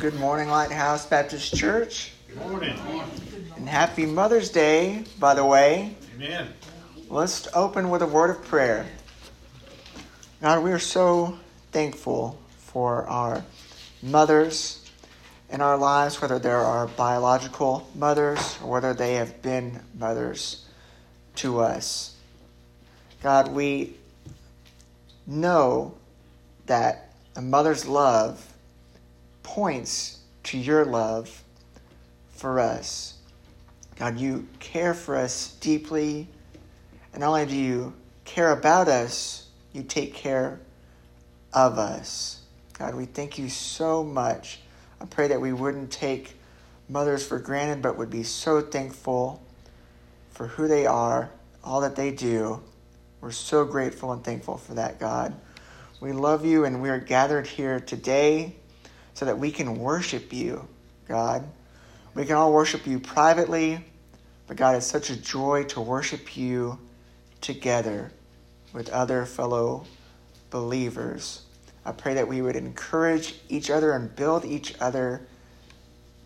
Good morning, Lighthouse Baptist Church. Good morning. And happy Mother's Day, by the way. Amen. Let's open with a word of prayer. God, we are so thankful for our mothers in our lives, whether they're our biological mothers or whether they have been mothers to us. God, we know that a mother's love points to your love for us. God, you care for us deeply, and not only do you care about us, you take care of us. God, we thank you so much. I pray that we wouldn't take mothers for granted, but would be so thankful for who they are, all that they do. We're so grateful and thankful for that, God. We love you, and we are gathered here today so that we can worship you, God. We can all worship you privately, but God, it's such a joy to worship you together with other fellow believers. I pray that we would encourage each other and build each other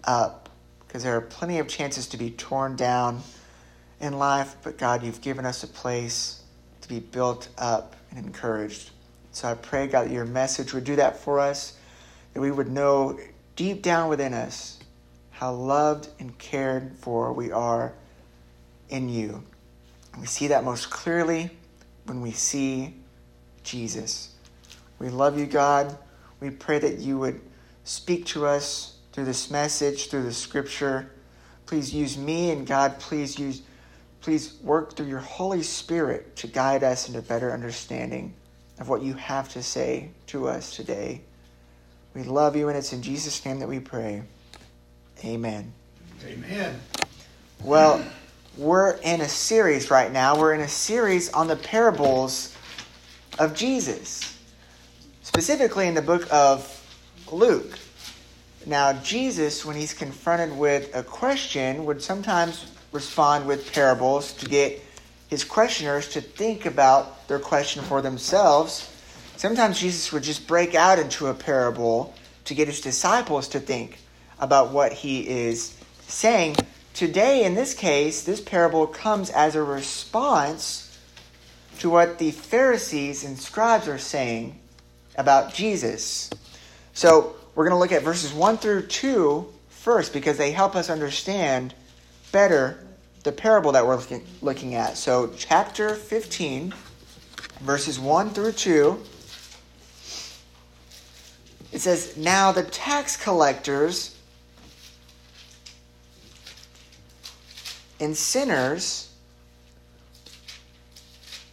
up, because there are plenty of chances to be torn down in life, but God, you've given us a place to be built up and encouraged. So I pray, God, that your message would do that for us, that we would know deep down within us how loved and cared for we are in you. And we see that most clearly when we see Jesus. We love you, God. We pray that you would speak to us through this message, through the scripture. Please use me, and God, please work through your Holy Spirit to guide us into better understanding of what you have to say to us today. We love you, and it's in Jesus' name that we pray. Amen. Amen. Well, we're in a series right now. We're in a series on the parables of Jesus, specifically in the book of Luke. Now, Jesus, when he's confronted with a question, would sometimes respond with parables to get his questioners to think about their question for themselves. Sometimes Jesus would just break out into a parable to get his disciples to think about what he is saying. Today, in this case, this parable comes as a response to what the Pharisees and scribes are saying about Jesus. So we're going to look at verses 1 through 2 first, because they help us understand better the parable that we're looking at. So chapter 15, verses 1 through 2. It says, "Now the tax collectors and sinners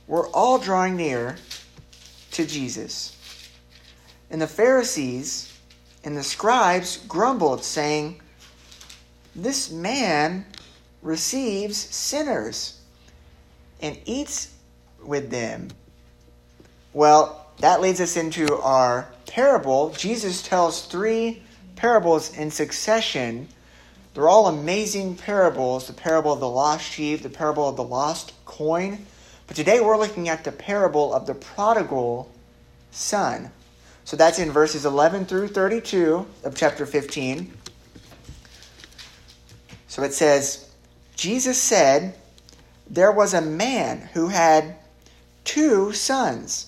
were all drawing near to Jesus. And the Pharisees and the scribes grumbled, saying, 'This man receives sinners and eats with them.'" Well, that leads us into our parable. Jesus tells three parables in succession. They're all amazing parables: the parable of the lost sheep, the parable of the lost coin. But today we're looking at the parable of the prodigal son. So that's in verses 11 through 32 of chapter 15. So it says, "Jesus said, 'There was a man who had 2 sons.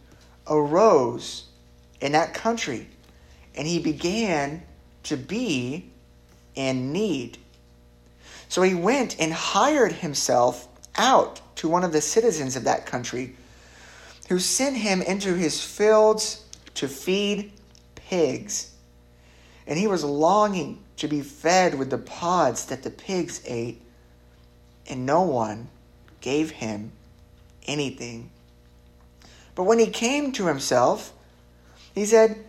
arose in that country, and he began to be in need. So he went and hired himself out to one of the citizens of that country, who sent him into his fields to feed pigs. And he was longing to be fed with the pods that the pigs ate, and no one gave him anything. But when he came to himself, he said,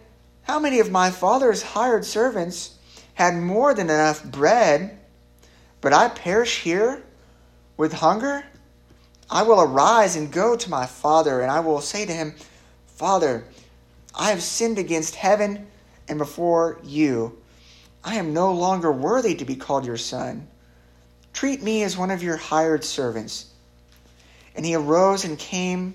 'How many of my father's hired servants had more than enough bread, but I perish here with hunger? I will arise and go to my father, and I will say to him, Father, I have sinned against heaven and before you. I am no longer worthy to be called your son. Treat me as one of your hired servants. And he arose and came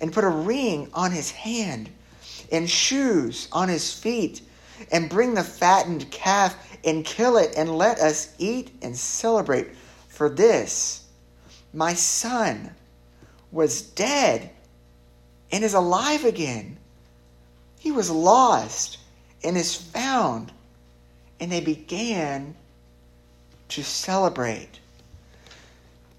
and put a ring on his hand and shoes on his feet, and bring the fattened calf and kill it, and let us eat and celebrate. For this, my son was dead and is alive again. He was lost and is found. And they began to celebrate.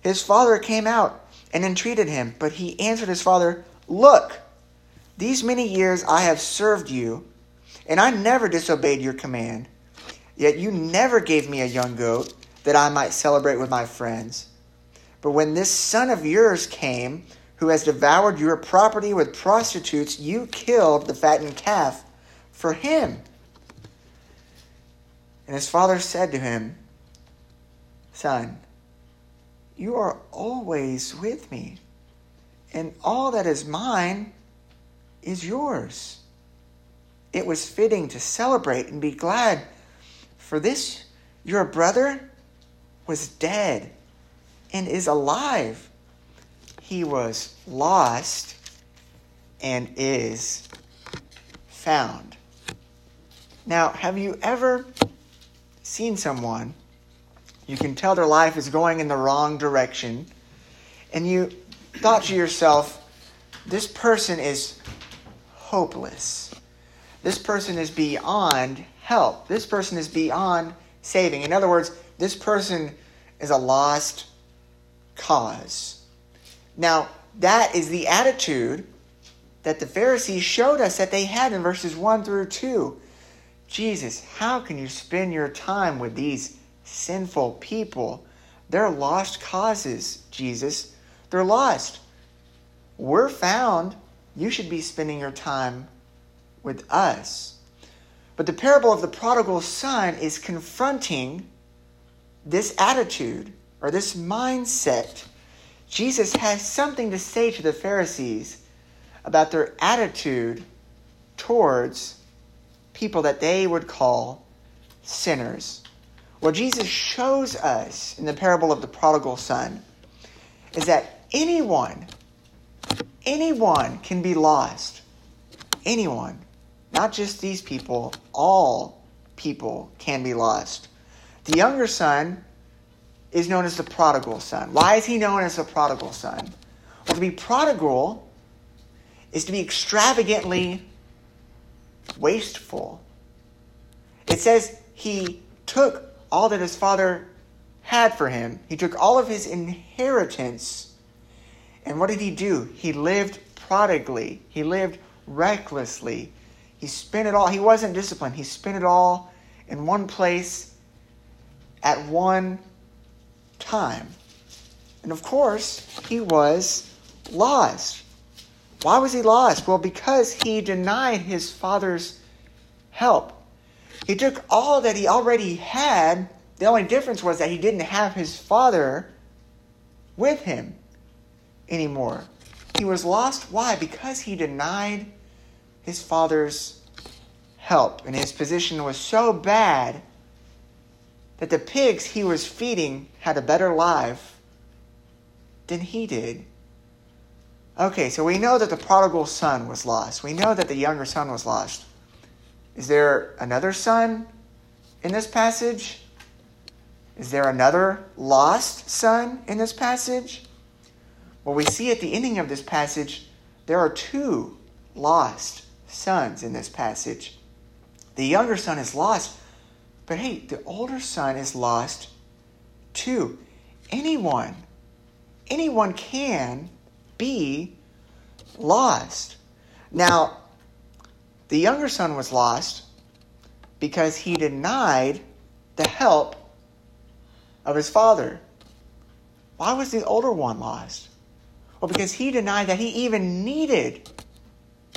His father came out and entreated him, but he answered his father, Look, these many years I have served you, and I never disobeyed your command. Yet you never gave me a young goat that I might celebrate with my friends. But when this son of yours came, who has devoured your property with prostitutes, you killed the fattened calf for him. And his father said to him, Son, you are always with me, and all that is mine is yours. It was fitting to celebrate and be glad, for this your brother was dead and is alive. He was lost and is found. Now, have you ever seen someone? You can tell their life is going in the wrong direction, and you thought to yourself, this person is hopeless. This person is beyond help. This person is beyond saving. In other words, this person is a lost cause. Now, that is the attitude that the Pharisees showed us that they had in verses 1 through 2. Jesus, how can you spend your time with these sinful people? They're lost causes, Jesus. They're lost. We're found. You should be spending your time with us. But the parable of the prodigal son is confronting this attitude or this mindset. Jesus has something to say to the Pharisees about their attitude towards people that they would call sinners. What Jesus shows us in the parable of the prodigal son is that anyone can be lost. Anyone. Not just these people. All people can be lost. The younger son is known as the prodigal son. Why is he known as the prodigal son? Well, to be prodigal is to be extravagantly wasteful. It says he took all that his father had for him. He took all of his inheritance. And what did he do? He lived prodigally. He lived recklessly. He spent it all. He wasn't disciplined. He spent it all in one place at one time. And of course, he was lost. Why was he lost? Well, because he denied his father's help. He took all that he already had. The only difference was that he didn't have his father with him anymore. He was lost. Why? Because he denied his father's help. And his position was so bad that the pigs he was feeding had a better life than he did. Okay, so we know that the prodigal son was lost. We know that the younger son was lost. Is there another son in this passage? Is there another lost son in this passage? Well, we see at the ending of this passage, there are two lost sons in this passage. The younger son is lost, but hey, the older son is lost too. Anyone can be lost. Now, the younger son was lost because he denied the help of his father. Why was the older one lost? Well, because he denied that he even needed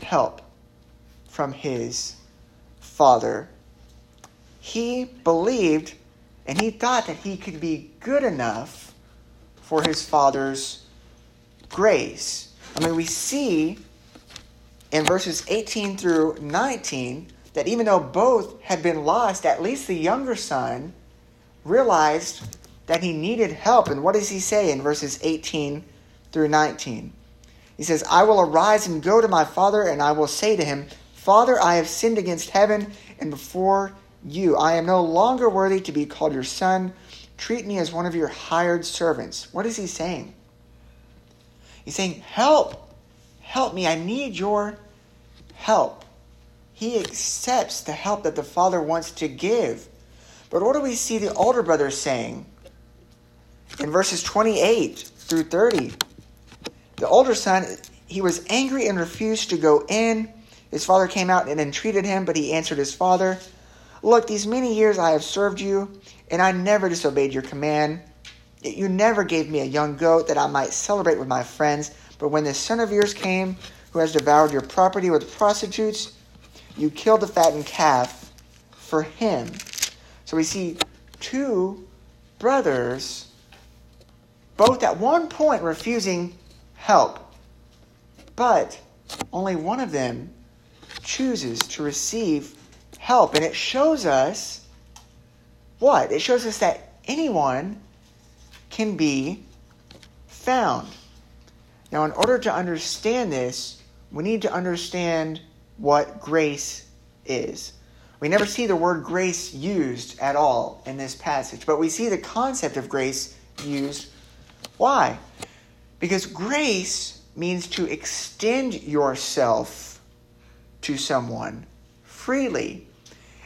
help from his father. He believed and he thought that he could be good enough for his father's grace. I mean, we see in verses 18 through 19 that even though both had been lost, at least the younger son realized that he needed help. And what does he say in verses 18 through 19? He says, "I will arise and go to my father, and I will say to him, Father, I have sinned against heaven and before you. I am no longer worthy to be called your son. Treat me as one of your hired servants." What is he saying? He's saying, help me. I need your help. He accepts the help that the father wants to give. But what do we see the older brother saying? In verses 28 through 30, the older son, he was angry and refused to go in. His father came out and entreated him, but he answered his father, "Look, these many years I have served you, and I never disobeyed your command. Yet you never gave me a young goat that I might celebrate with my friends. But when this son of yours came, who has devoured your property with prostitutes, you killed the fattened calf for him." So we see two brothers, both at one point refusing help, but only one of them chooses to receive help. And it shows us what? It shows us that anyone can be found. Now, in order to understand this, we need to understand what grace is. We never see the word grace used at all in this passage, but we see the concept of grace used. Why? Because grace means to extend yourself to someone freely.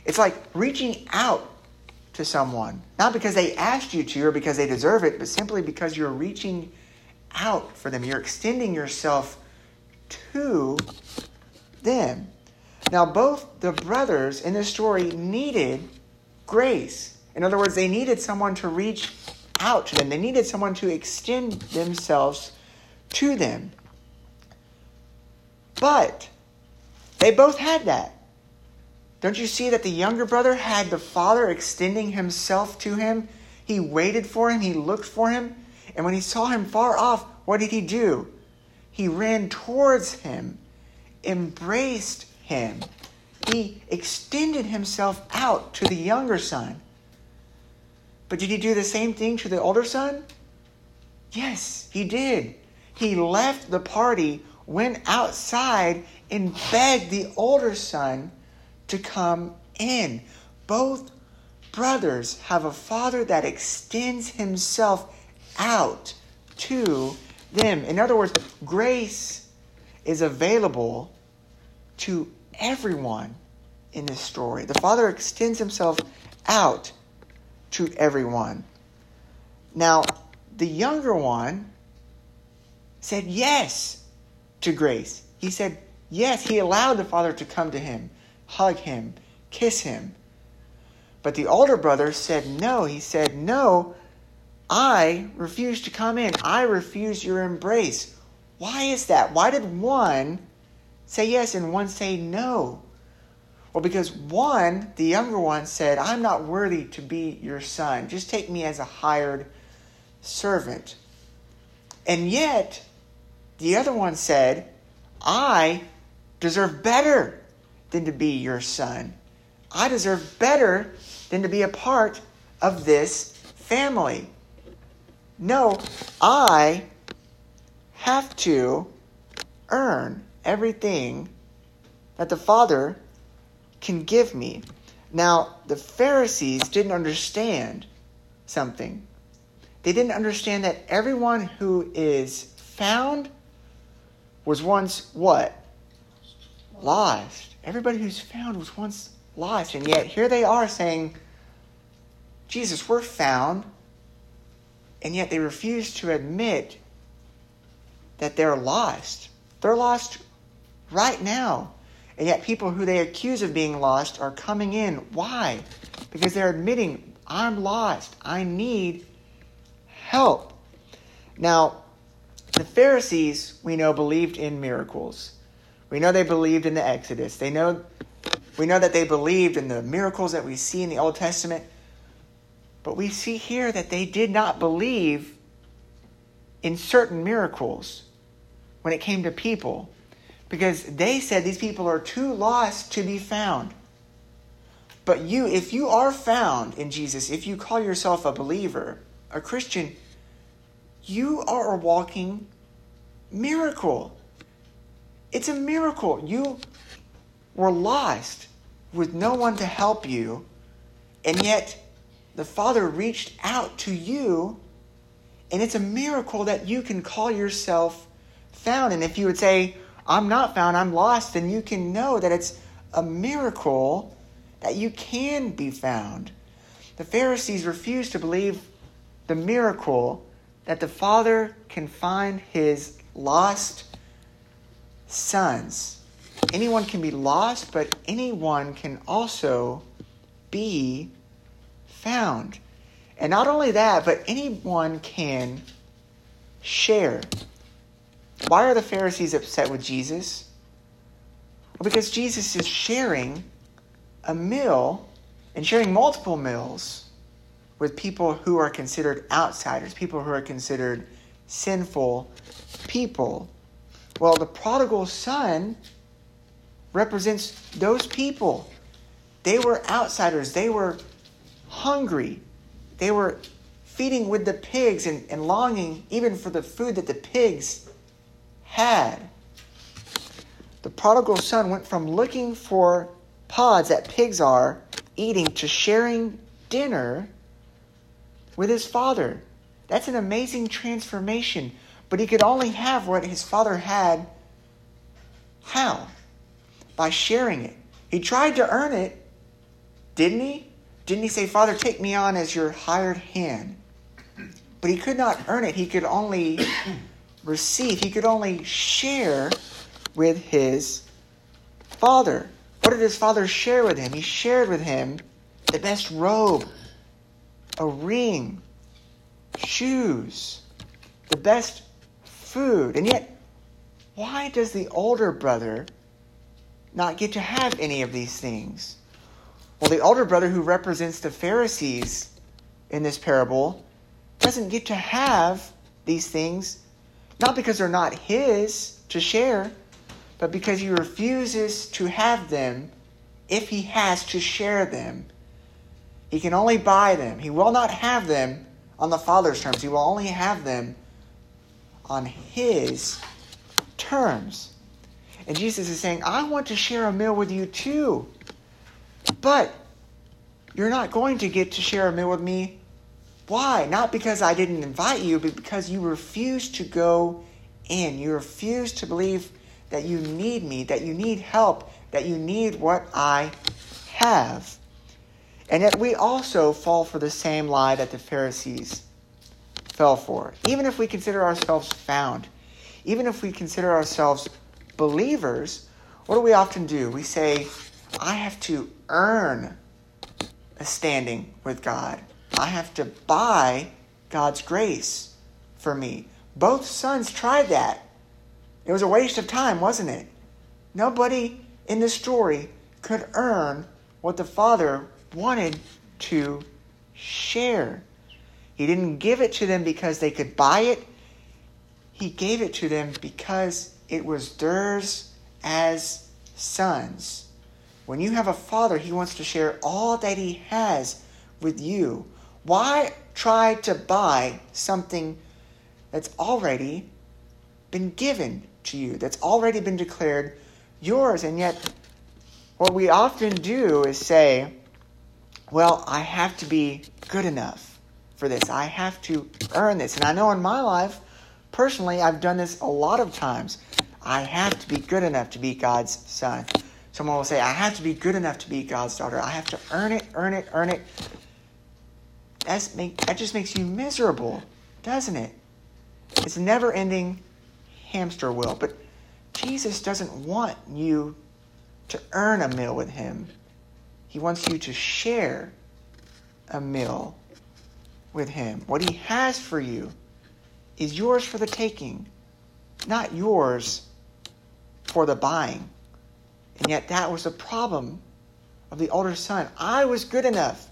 It's like reaching out to someone, not because they asked you to or because they deserve it, but simply because you're reaching out for them. You're extending yourself to them. Now, both the brothers in this story needed grace. In other words, they needed someone to reach out to them. They needed someone to extend themselves to them. But they both had that. Don't you see that the younger brother had the father extending himself to him? He waited for him. He looked for him. And when he saw him far off, what did he do? He ran towards him, embraced him. He extended himself out to the younger son. But did he do the same thing to the older son? Yes, he did. He left the party, went outside, and begged the older son to come in. Both brothers have a father that extends himself out to them. In other words, grace is available to everyone in this story. The father extends himself out to everyone. Now, the younger one said yes to grace. He said yes. He allowed the father to come to him, hug him, kiss him. But the older brother said no. He said, "No, I refuse to come in. I refuse your embrace." Why is that? Why did one say yes and one say no? Well, because one, the younger one, said, "I'm not worthy to be your son. Just take me as a hired servant." And yet, the other one said, "I deserve better than to be your son. I deserve better than to be a part of this family. No, I have to earn everything that the Father can give me. Now, the Pharisees didn't understand something. They didn't understand that everyone who is found was once what? Lost. Everybody who's found was once lost. And yet here they are saying, Jesus, we're found. And yet they refuse to admit that they're lost. They're lost right now. And yet people who they accuse of being lost are coming in. Why? Because they're admitting, I'm lost. I need help. Now, the Pharisees, we know, believed in miracles. We know they believed in the Exodus. We know that they believed in the miracles that we see in the Old Testament. But we see here that they did not believe in certain miracles when it came to people, because they said these people are too lost to be found. But you, if you are found in Jesus, if you call yourself a believer, a Christian, you are a walking miracle. It's a miracle. You were lost with no one to help you, and yet the Father reached out to you, and it's a miracle that you can call yourself found. And if you would say, I'm not found, I'm lost, then you can know that it's a miracle that you can be found. The Pharisees refused to believe the miracle that the Father can find his lost sons. Anyone can be lost, but anyone can also be found. And not only that, but anyone can share. Why are the Pharisees upset with Jesus? Well, because Jesus is sharing a meal and sharing multiple meals with people who are considered outsiders, people who are considered sinful people. Well, the prodigal son represents those people. They were outsiders. They were hungry. They were feeding with the pigs and longing even for the food that the pigs had. The prodigal son went from looking for pods that pigs are eating to sharing dinner with his father. That's an amazing transformation, but he could only have what his father had. How? By sharing it. He tried to earn it, didn't he? Didn't he say, Father, take me on as your hired hand? But he could not earn it. He could only receive. He could only share with his father. What did his father share with him? He shared with him the best robe, a ring, shoes, the best food. And yet, why does the older brother not get to have any of these things? Well, the older brother, who represents the Pharisees in this parable, doesn't get to have these things, not because they're not his to share, but because he refuses to have them if he has to share them. He can only buy them. He will not have them on the Father's terms. He will only have them on his terms. And Jesus is saying, I want to share a meal with you too, but you're not going to get to share a meal with me. Why? Not because I didn't invite you, but because you refuse to go in. You refuse to believe that you need me, that you need help, that you need what I have. And yet we also fall for the same lie that the Pharisees fell for. Even if we consider ourselves found, even if we consider ourselves believers, what do we often do? We say, I have to earn a standing with God. I have to buy God's grace for me. Both sons tried that. It was a waste of time, wasn't it? Nobody in this story could earn what the father wanted to share. He didn't give it to them because they could buy it. He gave it to them because it was theirs as sons. When you have a father, he wants to share all that he has with you, Why try to buy something that's already been given to you, that's already been declared yours? And yet, what we often do is say, well, I have to be good enough for this. I have to earn this. And I know in my life, personally, I've done this a lot of times. I have to be good enough to be God's son. Someone will say, I have to be good enough to be God's daughter. I have to earn it. That just makes you miserable, doesn't it? It's a never-ending hamster wheel. But Jesus doesn't want you to earn a meal with him. He wants you to share a meal with him. What he has for you is yours for the taking, not yours for the buying. And yet that was the problem of the older son. I was good enough.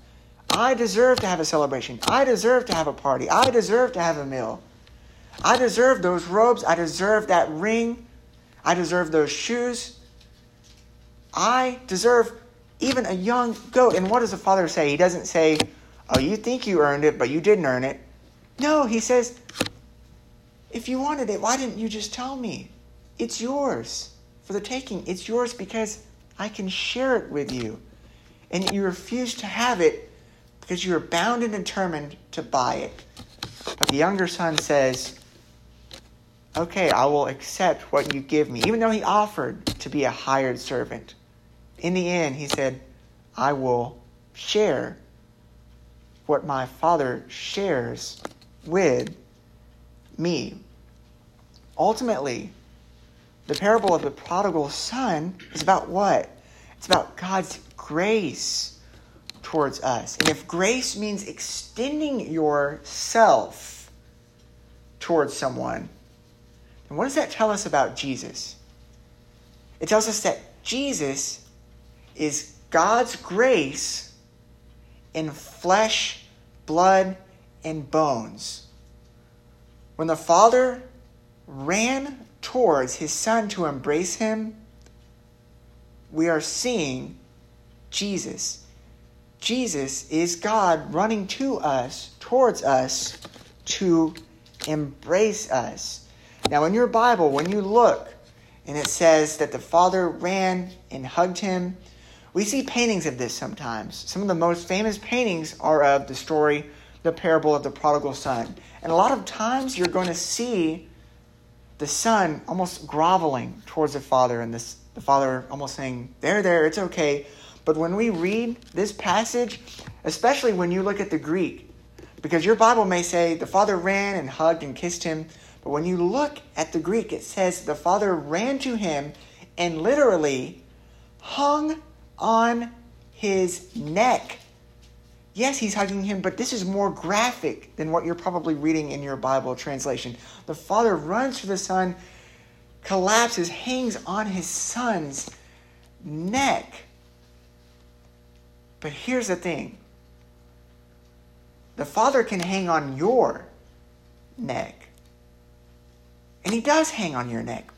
I deserve to have a celebration. I deserve to have a party. I deserve to have a meal. I deserve those robes. I deserve that ring. I deserve those shoes. I deserve even a young goat. And what does the father say? He doesn't say, oh, you think you earned it, but you didn't earn it. No, he says, if you wanted it, why didn't you just tell me? It's yours for the taking. It's yours because I can share it with you. And you refuse to have it because you are bound and determined to buy it. But the younger son says, okay, I will accept what you give me. Even though he offered to be a hired servant, in the end, he said, I will share what my father shares with me. Ultimately, the parable of the prodigal son is about what? It's about God's grace towards us. And if grace means extending yourself towards someone, then what does that tell us about Jesus? It tells us that Jesus is God's grace in flesh, blood, and bones. When the Father ran towards his Son to embrace him, we are seeing Jesus. Jesus is God running to us, towards us, to embrace us. Now in your Bible, when you look, and it says that the Father ran and hugged him, we see paintings of this sometimes. Some of the most famous paintings are of the story, the parable of the prodigal son. And a lot of times you're going to see the son almost groveling towards the father, and the father almost saying, there, it's okay. But when we read this passage, especially when you look at the Greek, because your Bible may say the father ran and hugged and kissed him, but when you look at the Greek, it says the father ran to him and literally hung on his neck. Yes, he's hugging him, but this is more graphic than what you're probably reading in your Bible translation. The father runs to the son, collapses, hangs on his son's neck. But here's the thing. The father can hang on your neck. And he does hang on your neck.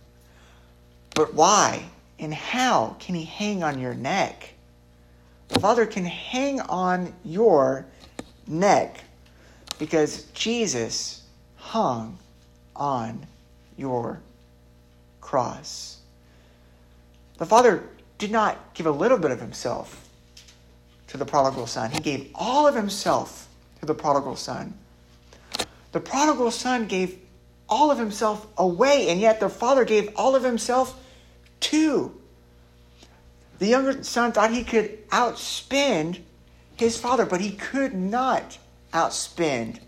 But why? And how can he hang on your neck? The Father can hang on your neck because Jesus hung on your cross. The Father did not give a little bit of himself to the prodigal son. He gave all of himself to the prodigal son. The prodigal son gave all of himself away, and yet the Father gave all of himself to. The younger son thought he could outspend his father, but he could not outspend.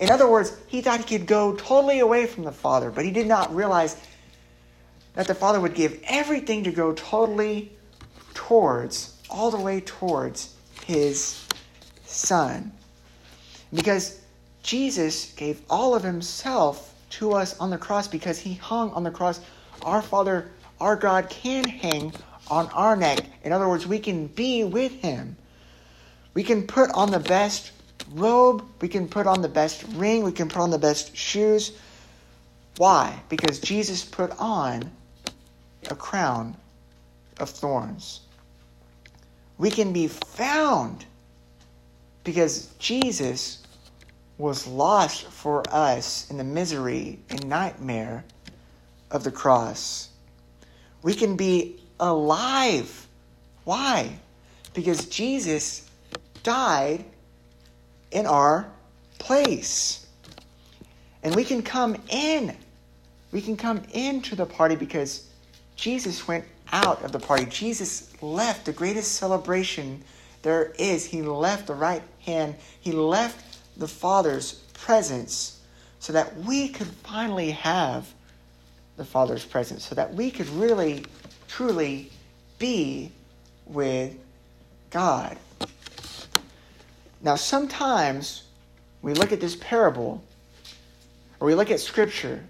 In other words, he thought he could go totally away from the father, but he did not realize that the father would give everything to go totally towards, all the way towards his son. Because Jesus gave all of himself to us on the cross, because he hung on the cross. Our Father, our God, can hang on our neck. In other words, we can be with him. We can put on the best robe. We can put on the best ring. We can put on the best shoes. Why? Because Jesus put on a crown of thorns. We can be found Because Jesus was lost for us in the misery and nightmare of the cross. We can be alive. Why? Because Jesus died in our place. And we can come in. We can come into the party because Jesus went out of the party. Jesus left the greatest celebration there is. He left the right hand. He left the Father's presence so that we could finally have the Father's presence, so that we could really, truly be with God. Now, sometimes we look at this parable or we look at Scripture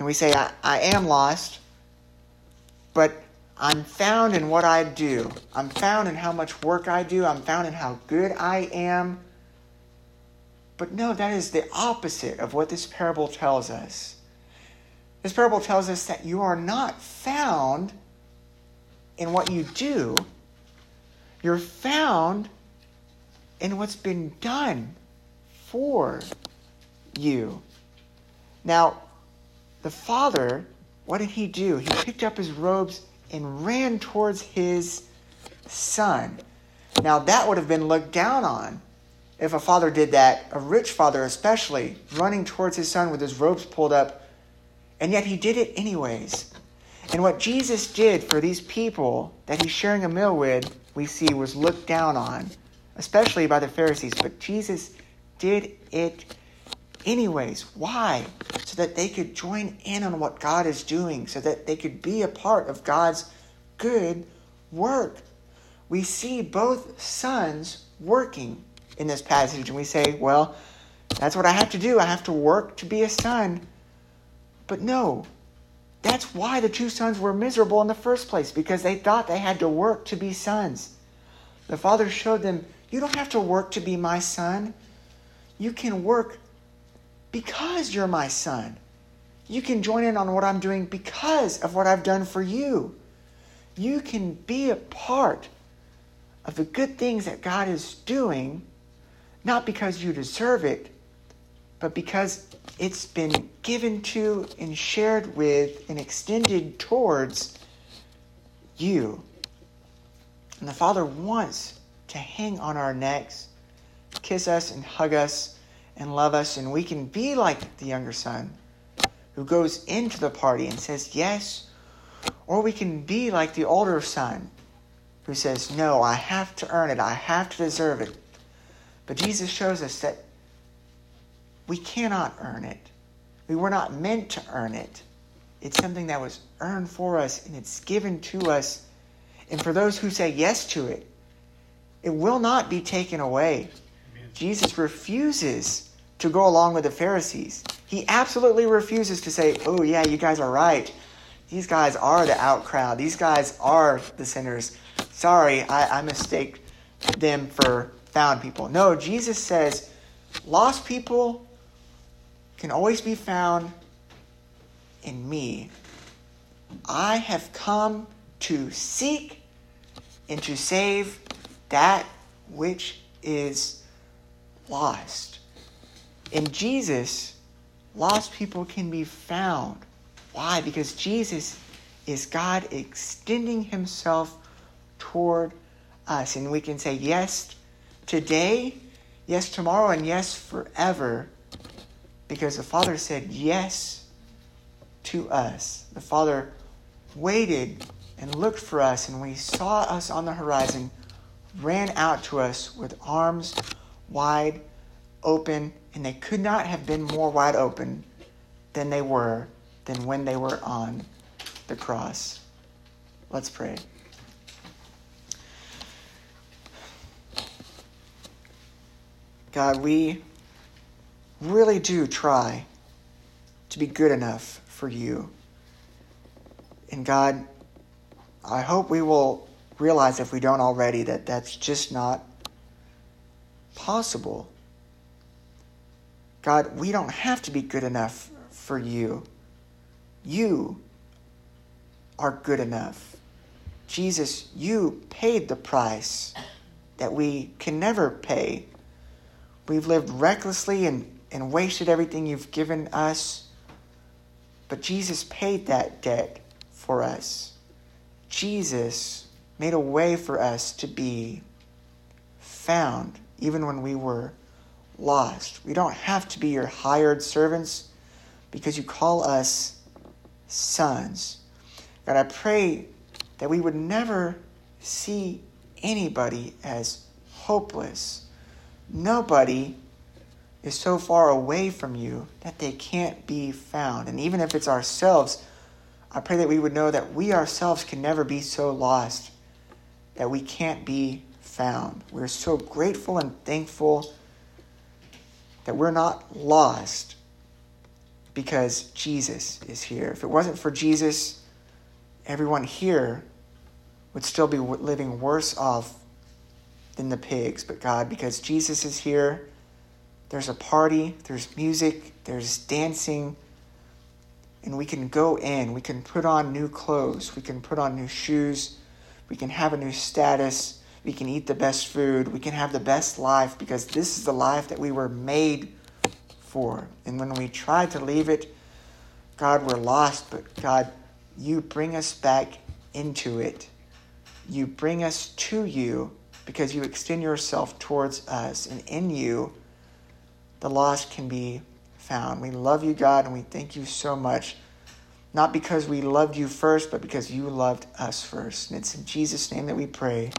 and we say, I am lost, but I'm found in what I do. I'm found in how much work I do. I'm found in how good I am. But no, that is the opposite of what this parable tells us. This parable tells us that you are not found in what you do. You're found in what's been done for you. Now, the Father, what did he do? He picked up his robes and ran towards his son. Now, that would have been looked down on if a father did that, a rich father especially, running towards his son with his robes pulled up. And yet he did it anyways. And what Jesus did for these people that he's sharing a meal with, we see, was looked down on, especially by the Pharisees. But Jesus did it anyways. Why? So that they could join in on what God is doing, so that they could be a part of God's good work. We see both sons working in this passage, and we say, well, that's what I have to do. I have to work to be a son. But no, that's why the two sons were miserable in the first place, because they thought they had to work to be sons. The Father showed them, you don't have to work to be my son. You can work because you're my son. You can join in on what I'm doing because of what I've done for you. You can be a part of the good things that God is doing, not because you deserve it, but because it's been given to and shared with and extended towards you. And the Father wants to hang on our necks, kiss us and hug us, and love us, and we can be like the younger son who goes into the party and says yes, or we can be like the older son who says, no, I have to earn it, I have to deserve it. But Jesus shows us that we cannot earn it. We were not meant to earn it. It's something that was earned for us, and it's given to us. And for those who say yes to it, it will not be taken away. Jesus refuses to go along with the Pharisees. He absolutely refuses to say, oh yeah, you guys are right. These guys are the out crowd. These guys are the sinners. Sorry, I mistake them for found people. No, Jesus says, lost people can always be found in me. I have come to seek and to save that which is lost. In Jesus, lost people can be found. Why? Because Jesus is God extending himself toward us. And we can say yes today, yes tomorrow, and yes forever. Because the Father said yes to us. The Father waited and looked for us. And when he saw us on the horizon, ran out to us with arms wide open, and they could not have been more wide open than when they were on the cross. Let's pray. God, we really do try to be good enough for you. And God, I hope we will realize, if we don't already, that that's just not possible. God, we don't have to be good enough for you. You are good enough. Jesus, you paid the price that we can never pay. We've lived recklessly and wasted everything you've given us. But Jesus paid that debt for us. Jesus made a way for us to be found even when we were lost. We don't have to be your hired servants because you call us sons. God, I pray that we would never see anybody as hopeless. Nobody is so far away from you that they can't be found. And even if it's ourselves, I pray that we would know that we ourselves can never be so lost that we can't be found. We're so grateful and thankful that we're not lost because Jesus is here. If it wasn't for Jesus, everyone here would still be living worse off than the pigs. But God, because Jesus is here, there's a party, there's music, there's dancing, and we can go in, we can put on new clothes, we can put on new shoes, we can have a new status, we can eat the best food, we can have the best life, because this is the life that we were made for. And when we try to leave it, God, we're lost, but God, you bring us back into it. You bring us to you because you extend yourself towards us, and in you, the lost can be found. We love you, God, and we thank you so much, not because we loved you first, but because you loved us first. And it's in Jesus' name that we pray.